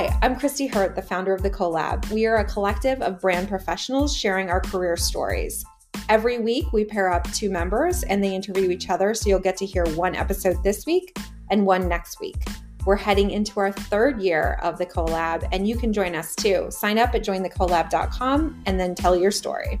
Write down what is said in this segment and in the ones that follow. Hi, I'm Christy Hurt, the founder of The CoLab. We are a collective of brand professionals sharing our career stories. Every week, we pair up two members and they interview each other, so you'll get to hear one episode this week and one next week. We're heading into our third year of The CoLab, and you can join us too. Sign up at jointhecolab.com and then tell your story.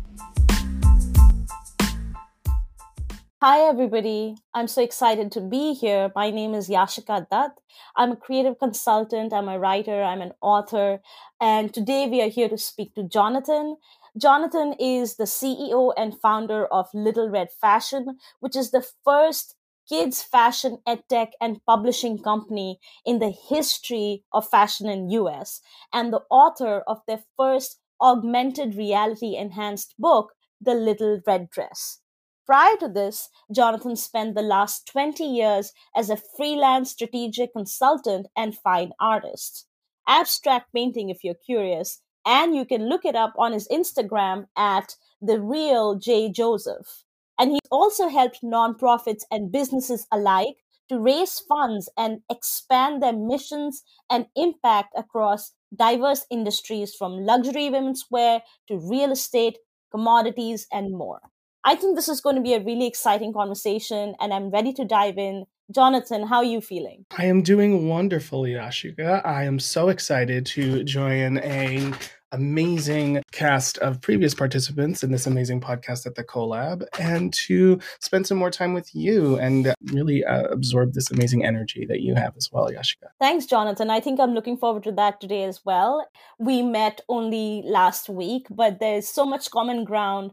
Hi, everybody. I'm so excited to be here. My name is Yashica Dutt. I'm a creative consultant. I'm a writer. I'm an author. And today we are here to speak to Jonathan. Jonathan is the CEO and founder of Little Red Fashion, which is the first kids fashion edtech and publishing company in the history of fashion in US, and the author of their first augmented reality enhanced book, The Little Red Dress. Prior to this, Jonathan spent the last 20 years as a freelance strategic consultant and fine artist. Abstract painting, if you're curious, and you can look it up on his Instagram at TheRealJJoseph. And he also helped nonprofits and businesses alike to raise funds and expand their missions and impact across diverse industries, from luxury women's wear to real estate, commodities, and more. I think this is going to be a really exciting conversation, and I'm ready to dive in. Jonathan, how are you feeling? I am doing wonderfully, Yashica. I am so excited to join an amazing cast of previous participants in this amazing podcast at the CoLab, and to spend some more time with you and really absorb this amazing energy that you have as well, Yashica. Thanks, Jonathan. I think I'm looking forward to that today as well. We met only last week, but there's so much common ground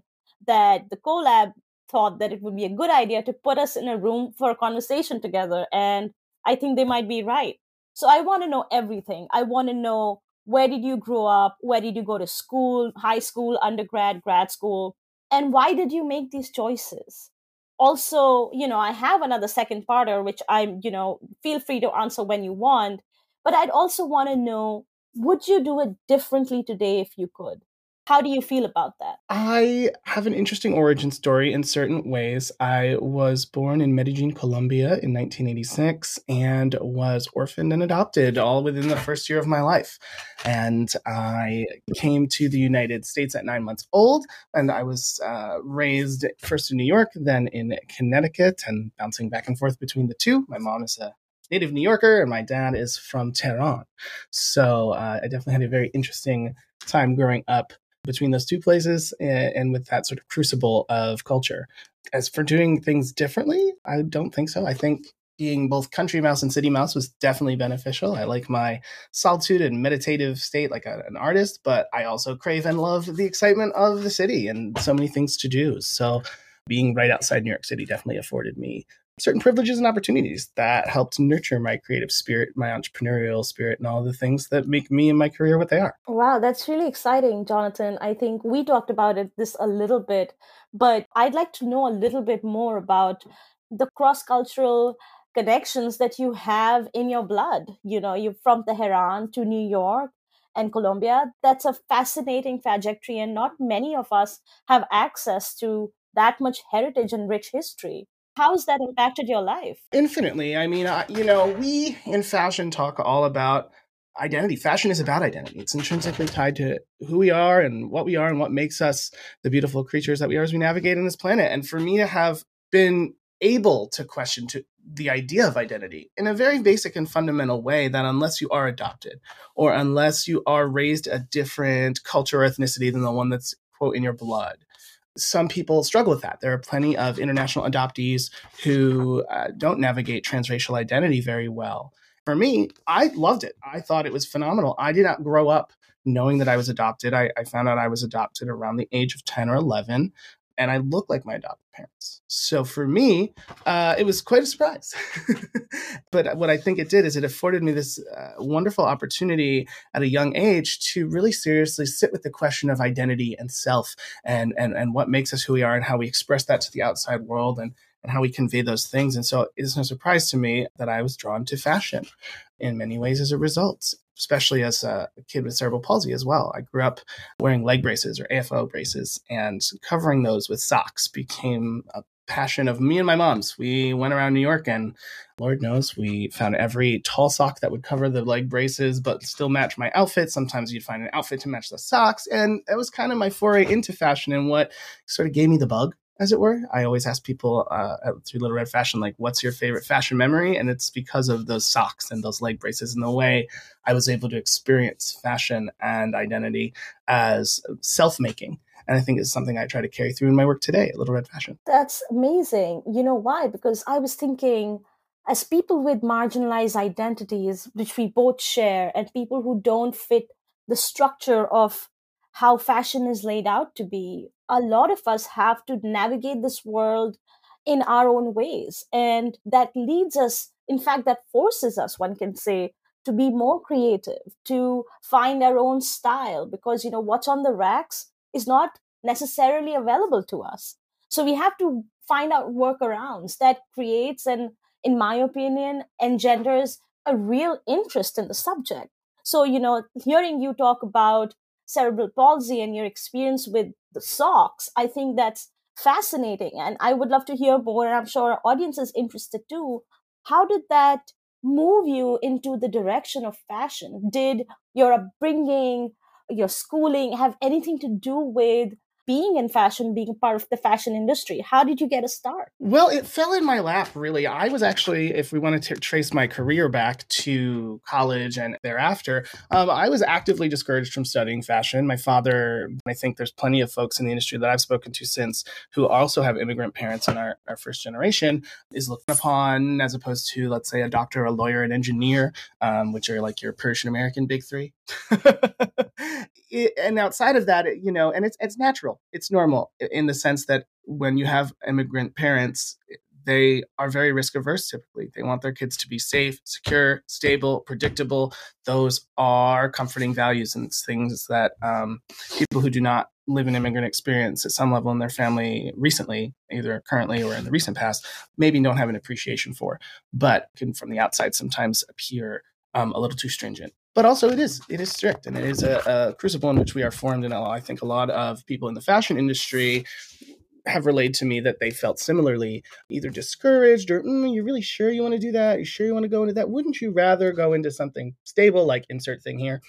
that the CoLab thought that it would be a good idea to put us in a room for a conversation together. And I think they might be right. So I want to know everything. I want to know, where did you grow up? Where did you go to school, high school, undergrad, grad school? And why did you make these choices? Also, I have another second parter, which I'm, feel free to answer when you want. But I'd also want to know, would you do it differently today if you could? How do you feel about that? I have an interesting origin story in certain ways. I was born in Medellin, Columbia in 1986 and was orphaned and adopted all within the first year of my life. And I came to the United States at 9 months old, and I was raised first in New York, then in Connecticut, and bouncing back and forth between the two. My mom is a native New Yorker and my dad is from Tehran. So I definitely had a very interesting time growing up between those two places and with that sort of crucible of culture. As for doing things differently, I don't think so. I think being both country mouse and city mouse was definitely beneficial. I like my solitude and meditative state like an artist, but I also crave and love the excitement of the city and so many things to do. So being right outside New York City definitely afforded me certain privileges and opportunities that helped nurture my creative spirit, my entrepreneurial spirit, and all the things that make me and my career what they are. Wow, that's really exciting, Jonathan. I think we talked about this a little bit, but I'd like to know a little bit more about the cross-cultural connections that you have in your blood. You're from Tehran to New York and Colombia. That's a fascinating trajectory, and not many of us have access to that much heritage and rich history. How has that impacted your life? Infinitely. I mean, we in fashion talk all about identity. Fashion is about identity. It's intrinsically tied to who we are and what makes us the beautiful creatures that we are as we navigate on this planet. And for me to have been able to question the idea of identity in a very basic and fundamental way, that unless you are adopted or unless you are raised a different culture or ethnicity than the one that's, quote, in your blood, some people struggle with that. There are plenty of international adoptees who don't navigate transracial identity very well. For me, I loved it. I thought it was phenomenal. I did not grow up knowing that I was adopted. I found out I was adopted around the age of 10 or 11, and I looked like my adopted parents. So for me, it was quite a surprise. But what I think it did is it afforded me this wonderful opportunity at a young age to really seriously sit with the question of identity and self and what makes us who we are and how we express that to the outside world and how we convey those things. And so it's no surprise to me that I was drawn to fashion in many ways as a result, especially as a kid with cerebral palsy as well. I grew up wearing leg braces or AFO braces, and covering those with socks became a passion of me and my mom's. We went around New York and Lord knows we found every tall sock that would cover the leg braces, but still match my outfit. Sometimes you'd find an outfit to match the socks. And that was kind of my foray into fashion and what sort of gave me the bug, as it were. I always ask people through Little Red Fashion, like, what's your favorite fashion memory? And it's because of those socks and those leg braces and the way I was able to experience fashion and identity as self-making. And I think it's something I try to carry through in my work today at Little Red Fashion. That's amazing. You know why? Because I was thinking, as people with marginalized identities, which we both share, and people who don't fit the structure of how fashion is laid out to be, a lot of us have to navigate this world in our own ways. And that leads us, in fact, that forces us, one can say, to be more creative, to find our own style, because, you know, what's on the racks is not necessarily available to us. So we have to find out workarounds that creates and, in my opinion, engenders a real interest in the subject. So, you know, hearing you talk about cerebral palsy and your experience with the socks, I think that's fascinating. And I would love to hear more, and I'm sure our audience is interested too. How did that move you into the direction of fashion? Did your upbringing, your schooling have anything to do with being in fashion, being a part of the fashion industry? How did you get a start? Well, it fell in my lap, really. I was actually, if we wanted to trace my career back to college and thereafter, I was actively discouraged from studying fashion. My father, I think there's plenty of folks in the industry that I've spoken to since who also have immigrant parents in our first generation, is looked upon as opposed to, let's say, a doctor, a lawyer, an engineer, which are like your Persian-American big three. And outside of that, you know, and it's natural. It's normal in the sense that when you have immigrant parents, they are very risk averse typically. They want their kids to be safe, secure, stable, predictable. Those are comforting values, and it's things that people who do not live an immigrant experience at some level in their family recently, either currently or in the recent past, maybe don't have an appreciation for, but can from the outside sometimes appear a little too stringent. But also it is strict, and it is a crucible in which we are formed. And I think a lot of people in the fashion industry have relayed to me that they felt similarly, either discouraged or, you're really sure you want to do that? Are you sure you want to go into that? Wouldn't you rather go into something stable, like insert thing here?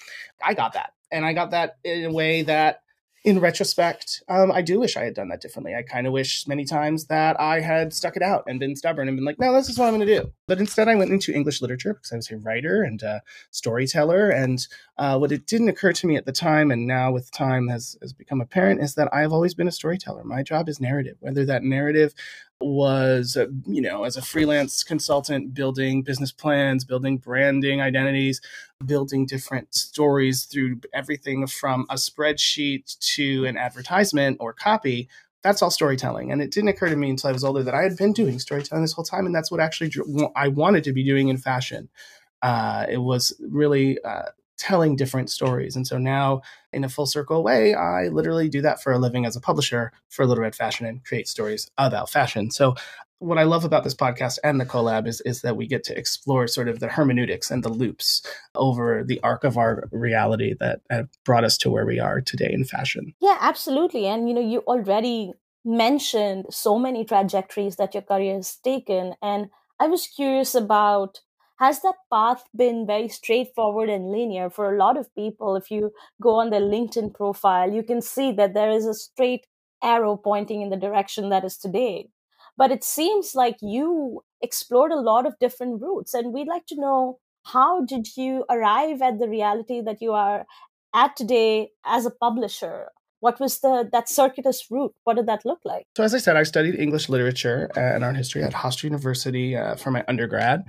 I got that. And I got that in a way that, in retrospect, I do wish I had done that differently. I kind of wish many times that I had stuck it out and been stubborn and been like, no, this is what I'm going to do. But instead, I went into English literature because I was a writer and a storyteller. And what it didn't occur to me at the time, and now with time has become apparent, is that I've always been a storyteller. My job is narrative, whether that narrative was, you know, as a freelance consultant, building business plans, building branding identities, building different stories through everything from a spreadsheet to an advertisement or copy. That's all storytelling. And it didn't occur to me until I was older that I had been doing storytelling this whole time. And that's what actually I wanted to be doing in fashion. It was really telling different stories. And so now, in a full circle way, I literally do that for a living as a publisher for Little Red Fashion and create stories about fashion. So what I love about this podcast and the CoLab is that we get to explore sort of the hermeneutics and the loops over the arc of our reality that have brought us to where we are today in fashion. Yeah, absolutely. And, you know, you already mentioned so many trajectories that your career has taken. And I was curious about, has that path been very straightforward and linear? For a lot of people, if you go on their LinkedIn profile, you can see that there is a straight arrow pointing in the direction that is today. But it seems like you explored a lot of different routes. And we'd like to know, how did you arrive at the reality that you are at today as a publisher? What was that circuitous route? What did that look like? So as I said, I studied English literature and art history at Hofstra University for my undergrad.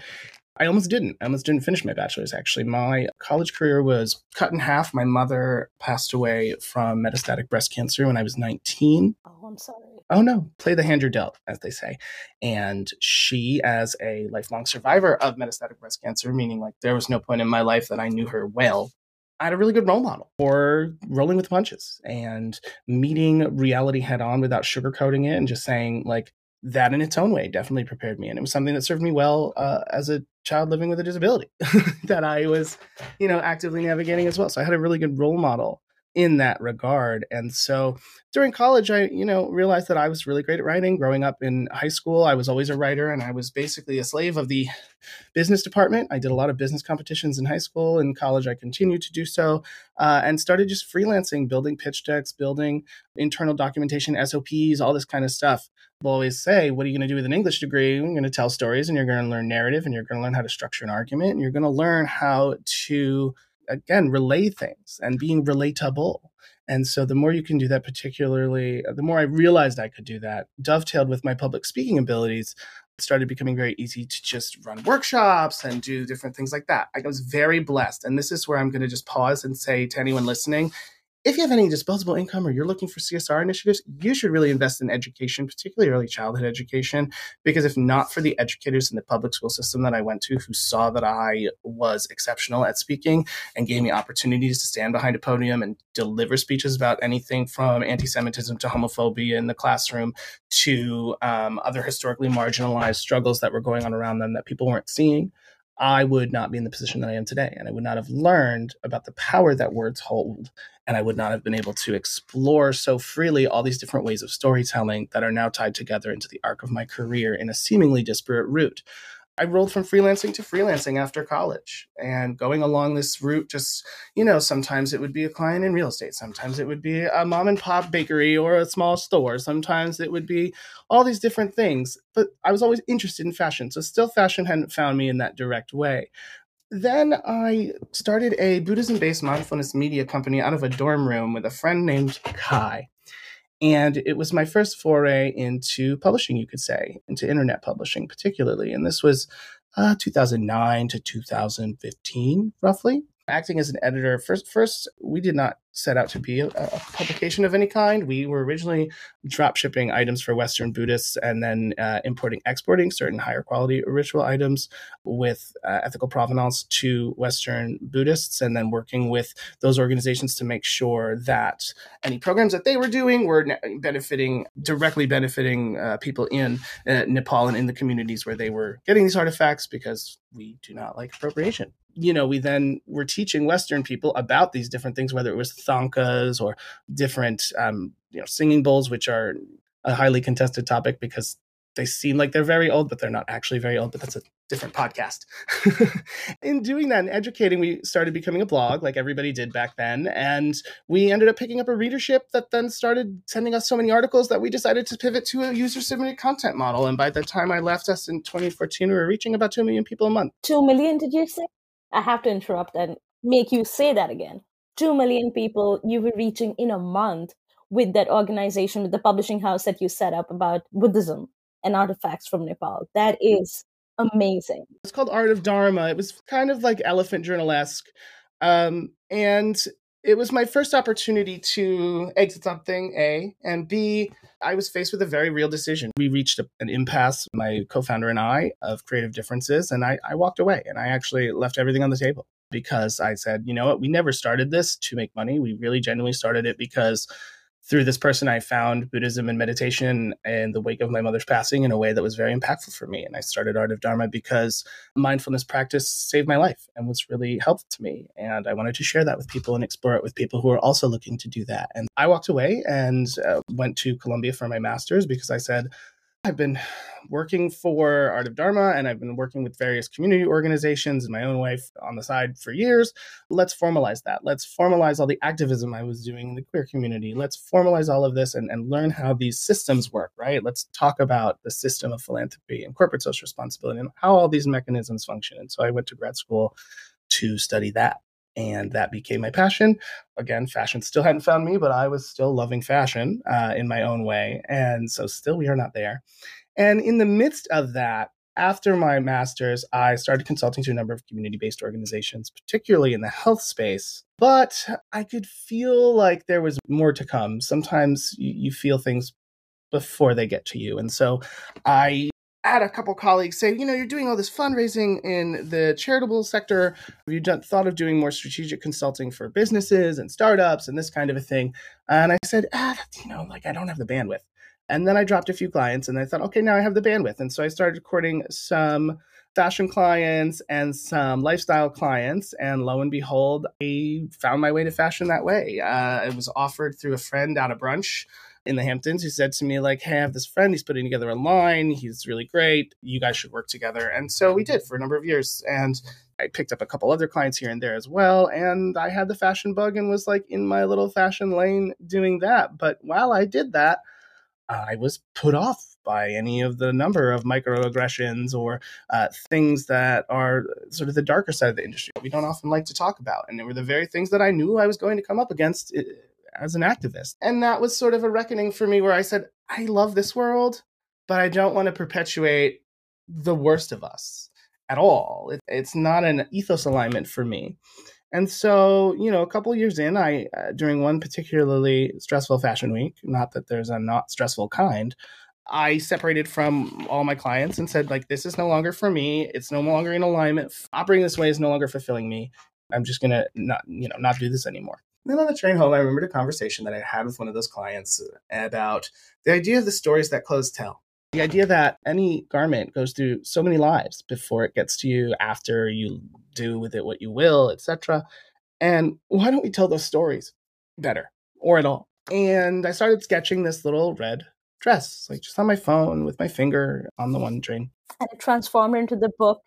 I almost didn't finish my bachelor's, actually. My college career was cut in half. My mother passed away from metastatic breast cancer when I was 19. Oh, I'm sorry. Oh, no. Play the hand you're dealt, as they say. And she, as a lifelong survivor of metastatic breast cancer, meaning like there was no point in my life that I knew her well, I had a really good role model for rolling with punches and meeting reality head on without sugarcoating it and just saying, like, that in its own way definitely prepared me. And it was something that served me well as a child living with a disability that I was, you know, actively navigating as well. So I had a really good role model in that regard. And so during college, I, realized that I was really great at writing. Growing up in high school, I was always a writer, and I was basically a slave of the business department. I did a lot of business competitions in high school. In college, I continued to do so, and started just freelancing, building pitch decks, building internal documentation, SOPs, all this kind of stuff. People always say, what are you going to do with an English degree? You're going to tell stories, and you're going to learn narrative, and you're going to learn how to structure an argument, and you're going to learn how to, again, relay things and being relatable. And so the more you can do that, particularly, the more I realized I could do that, dovetailed with my public speaking abilities, it started becoming very easy to just run workshops and do different things like that. I was very blessed. And this is where I'm going to just pause and say to anyone listening, if you have any disposable income or you're looking for CSR initiatives, you should really invest in education, particularly early childhood education, because if not for the educators in the public school system that I went to, who saw that I was exceptional at speaking and gave me opportunities to stand behind a podium and deliver speeches about anything from anti-Semitism to homophobia in the classroom to other historically marginalized struggles that were going on around them that people weren't seeing, I would not be in the position that I am today, and I would not have learned about the power that words hold, and I would not have been able to explore so freely all these different ways of storytelling that are now tied together into the arc of my career in a seemingly disparate route. I rolled from freelancing to freelancing after college, and going along this route, just, sometimes it would be a client in real estate. Sometimes it would be a mom and pop bakery or a small store. Sometimes it would be all these different things, but I was always interested in fashion. So still fashion hadn't found me in that direct way. Then I started a Buddhism-based mindfulness media company out of a dorm room with a friend named Kai. And it was my first foray into publishing, you could say, into internet publishing particularly. And this was 2009 to 2015, roughly. Acting as an editor, first we did not set out to be a publication of any kind. We were originally drop shipping items for Western Buddhists and then importing, exporting certain higher quality ritual items with ethical provenance to Western Buddhists, and then working with those organizations to make sure that any programs that they were doing were directly benefiting people in Nepal and in the communities where they were getting these artifacts, because we do not like appropriation. We then were teaching Western people about these different things, whether it was thangkas or different, singing bowls, which are a highly contested topic because they seem like they're very old, but they're not actually very old, but that's a different podcast. In doing that and educating, we started becoming a blog like everybody did back then. And we ended up picking up a readership that then started sending us so many articles that we decided to pivot to a user-submitted content model. And by the time I left us in 2014, we were reaching about 2 million people a month. 2 million, did you say? I have to interrupt and make you say that again. 2 million people you were reaching in a month with that organization, with the publishing house that you set up about Buddhism and artifacts from Nepal. That is amazing. It's called Art of Dharma. It was kind of like Elephant Journal-esque. And it was my first opportunity to exit something, A, and B, I was faced with a very real decision. We reached an impasse, my co-founder and I, of creative differences, and I walked away, and I actually left everything on the table. Because I said, you know what, we never started this to make money. We really genuinely started it because through this person, I found Buddhism and meditation in the wake of my mother's passing in a way that was very impactful for me. And I started Art of Dharma because mindfulness practice saved my life and was really helpful to me. And I wanted to share that with people and explore it with people who are also looking to do that. And I walked away and went to Columbia for my master's because I said, I've been working for Art of Dharma and I've been working with various community organizations and my own wife on the side for years. Let's formalize that. Let's formalize all the activism I was doing in the queer community. Let's formalize all of this and learn how these systems work, right? Let's talk about the system of philanthropy and corporate social responsibility and how all these mechanisms function. And so I went to grad school to study that. And that became my passion. Again, fashion still hadn't found me, but I was still loving fashion in my own way. And so still we are not there. And in the midst of that, after my master's, I started consulting to a number of community-based organizations, particularly in the health space. But I could feel like there was more to come. Sometimes you feel things before they get to you. And so I had a couple colleagues say, you're doing all this fundraising in the charitable sector. Have you thought of doing more strategic consulting for businesses and startups and this kind of a thing? And I said, I don't have the bandwidth. And then I dropped a few clients and I thought, okay, now I have the bandwidth. And so I started recording some fashion clients and some lifestyle clients. And lo and behold, I found my way to fashion that way. It was offered through a friend at a brunch in the Hamptons who said to me, like, hey, I have this friend, he's putting together a line. He's really great. You guys should work together. And so we did for a number of years. And I picked up a couple other clients here and there as well. And I had the fashion bug and was like in my little fashion lane doing that. But while I did that, I was put off by any of the number of microaggressions or things that are sort of the darker side of the industry we don't often like to talk about. And they were the very things that I knew I was going to come up against as an activist. And that was sort of a reckoning for me where I said, I love this world, but I don't want to perpetuate the worst of us at all. It's not an ethos alignment for me. And so, you know, a couple of years in, I during one particularly stressful fashion week, not that there's a not stressful kind, I separated from all my clients and said, like, this is no longer for me. It's no longer in alignment. Operating this way is no longer fulfilling me. I'm just going to not do this anymore. And then on the train home, I remembered a conversation that I had with one of those clients about the idea of the stories that clothes tell. The idea that any garment goes through so many lives before it gets to you, after you do with it what you will, etc. And why don't we tell those stories better or at all? And I started sketching this little red dress, like just on my phone with my finger on the one train. And it transformed into the book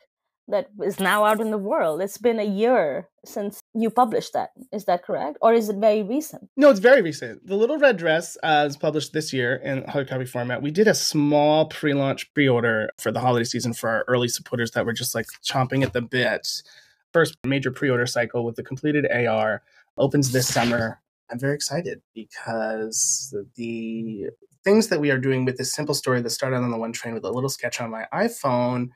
that is now out in the world. It's been a year since you published that. Is that correct? Or is it very recent? No, it's very recent. The Little Red Dress was published this year in hard copy format. We did a small pre-launch pre-order for the holiday season for our early supporters that were just like chomping at the bit. First major pre-order cycle with the completed AR opens this summer. I'm very excited because the things that we are doing with this simple story that started on the one train with a little sketch on my iPhone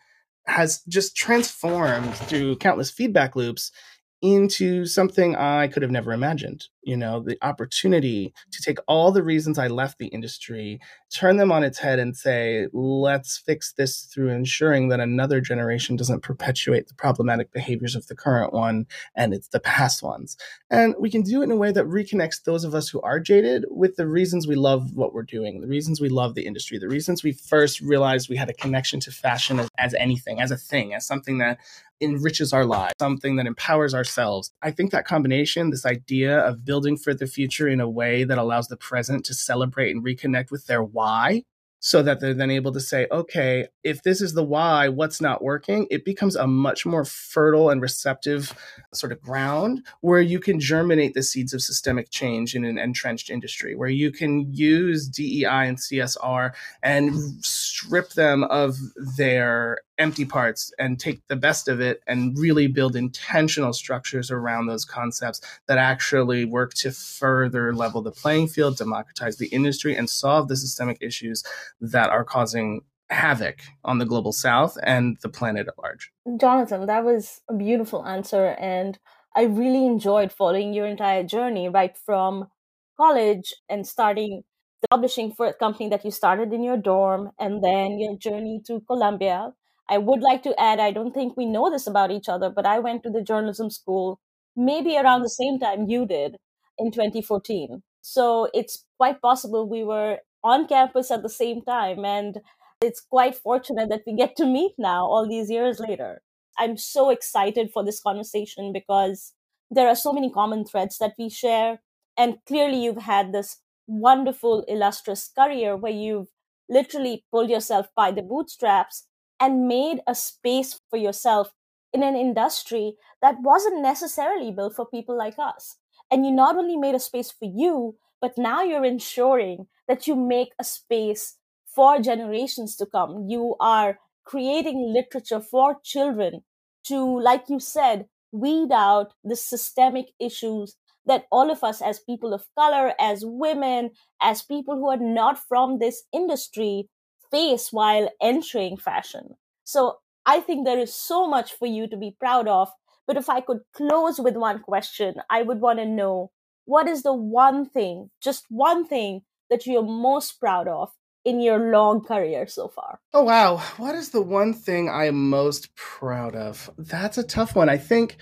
has just transformed through countless feedback loops into something I could have never imagined. You know, the opportunity to take all the reasons I left the industry, turn them on its head and say, let's fix this through ensuring that another generation doesn't perpetuate the problematic behaviors of the current one, and it's the past ones. And we can do it in a way that reconnects those of us who are jaded with the reasons we love what we're doing, the reasons we love the industry, the reasons we first realized we had a connection to fashion as anything, as a thing, as something that enriches our lives, something that empowers ourselves. I think that combination, this idea of building for the future in a way that allows the present to celebrate and reconnect with their why, so that they're then able to say, okay, if this is the why, what's not working, it becomes a much more fertile and receptive sort of ground where you can germinate the seeds of systemic change in an entrenched industry, where you can use DEI and CSR and strip them of their empty parts and take the best of it and really build intentional structures around those concepts that actually work to further level the playing field, democratize the industry, and solve the systemic issues that are causing havoc on the global south and the planet at large. Jonathan, that was a beautiful answer. And I really enjoyed following your entire journey right from college and starting the publishing for a company that you started in your dorm and then your journey to Columbia. I would like to add, I don't think we know this about each other, but I went to the journalism school maybe around the same time you did in 2014. So it's quite possible we were on campus at the same time. And it's quite fortunate that we get to meet now all these years later. I'm so excited for this conversation because there are so many common threads that we share. And clearly you've had this wonderful, illustrious career where you've literally pulled yourself by the bootstraps and made a space for yourself in an industry that wasn't necessarily built for people like us. And you not only made a space for you, but now you're ensuring that you make a space for generations to come. You are creating literature for children to, like you said, weed out the systemic issues that all of us as people of color, as women, as people who are not from this industry face while entering fashion. So I think there is so much for you to be proud of. But if I could close with one question, I would want to know, what is the one thing, just one thing, that you're most proud of in your long career so far? Oh, wow. What is the one thing I'm most proud of? That's a tough one. I think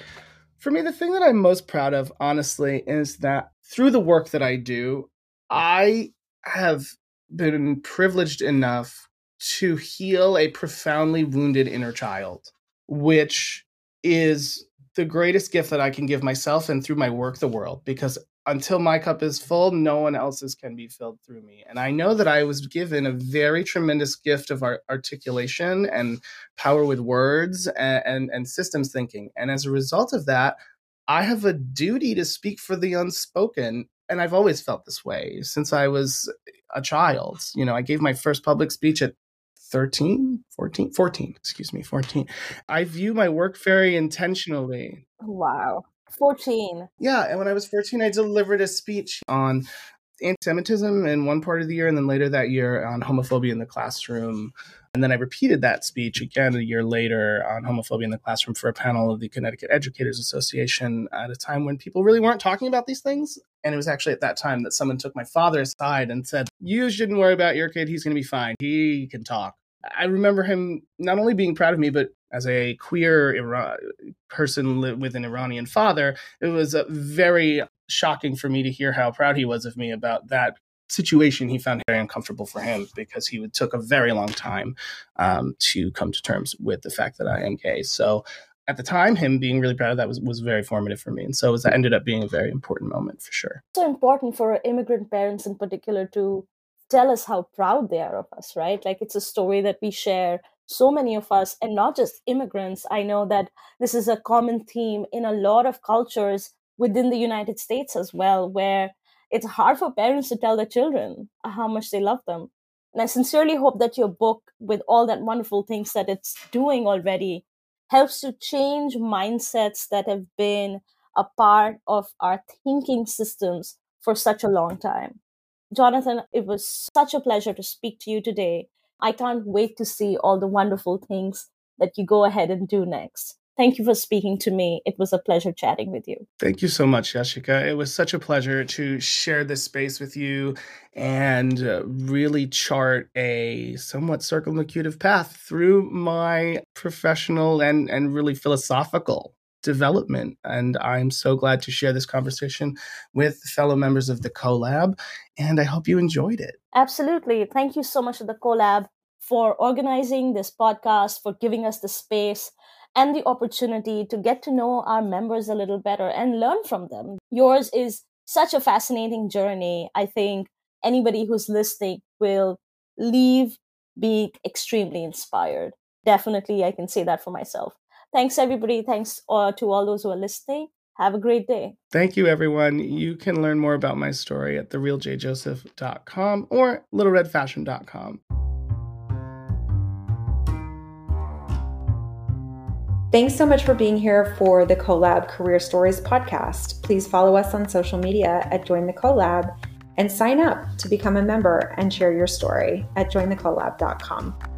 for me, the thing that I'm most proud of, honestly, is that through the work that I do, I have been privileged enough to heal a profoundly wounded inner child. which is the greatest gift that I can give myself and through my work, the world, because until my cup is full, no one else's can be filled through me. And I know that I was given a very tremendous gift of articulation and power with words and systems thinking. And as a result of that, I have a duty to speak for the unspoken. And I've always felt this way since I was a child. You know, I gave my first public speech at 14. I view my work very intentionally. Wow. 14. Yeah. And when I was 14, I delivered a speech on anti-Semitism in one part of the year, and then later that year on homophobia in the classroom. And then I repeated that speech again a year later on homophobia in the classroom for a panel of the Connecticut Educators Association at a time when people really weren't talking about these things. And it was actually at that time that someone took my father aside and said, "You shouldn't worry about your kid. He's going to be fine. He can talk." I remember him not only being proud of me, but as a queer person with an Iranian father, it was very shocking for me to hear how proud he was of me about that situation he found very uncomfortable for him, because he took a very long time to come to terms with the fact that I am gay. So at the time, him being really proud of that was very formative for me. And so that ended up being a very important moment for sure. It's so important for immigrant parents in particular to tell us how proud they are of us, right? Like, it's a story that we share, so many of us, and not just immigrants. I know that this is a common theme in a lot of cultures within the United States as well, where it's hard for parents to tell their children how much they love them. And I sincerely hope that your book, with all that wonderful things that it's doing already, helps to change mindsets that have been a part of our thinking systems for such a long time. Jonathan, it was such a pleasure to speak to you today. I can't wait to see all the wonderful things that you go ahead and do next. Thank you for speaking to me. It was a pleasure chatting with you. Thank you so much, Yashica. It was such a pleasure to share this space with you and really chart a somewhat circumlocutive path through my professional and really philosophical development. And I'm so glad to share this conversation with fellow members of the CoLab. And I hope you enjoyed it. Absolutely. Thank you so much to the CoLab for organizing this podcast, for giving us the space and the opportunity to get to know our members a little better and learn from them. Yours is such a fascinating journey. I think anybody who's listening will leave being extremely inspired. Definitely, I can say that for myself. Thanks, everybody. Thanks to all those who are listening. Have a great day. Thank you, everyone. You can learn more about my story at TheRealJJoseph.com or LittleRedFashion.com. Thanks so much for being here for the CoLab Career Stories podcast. Please follow us on social media at Join the CoLab and sign up to become a member and share your story at jointhecolab.com.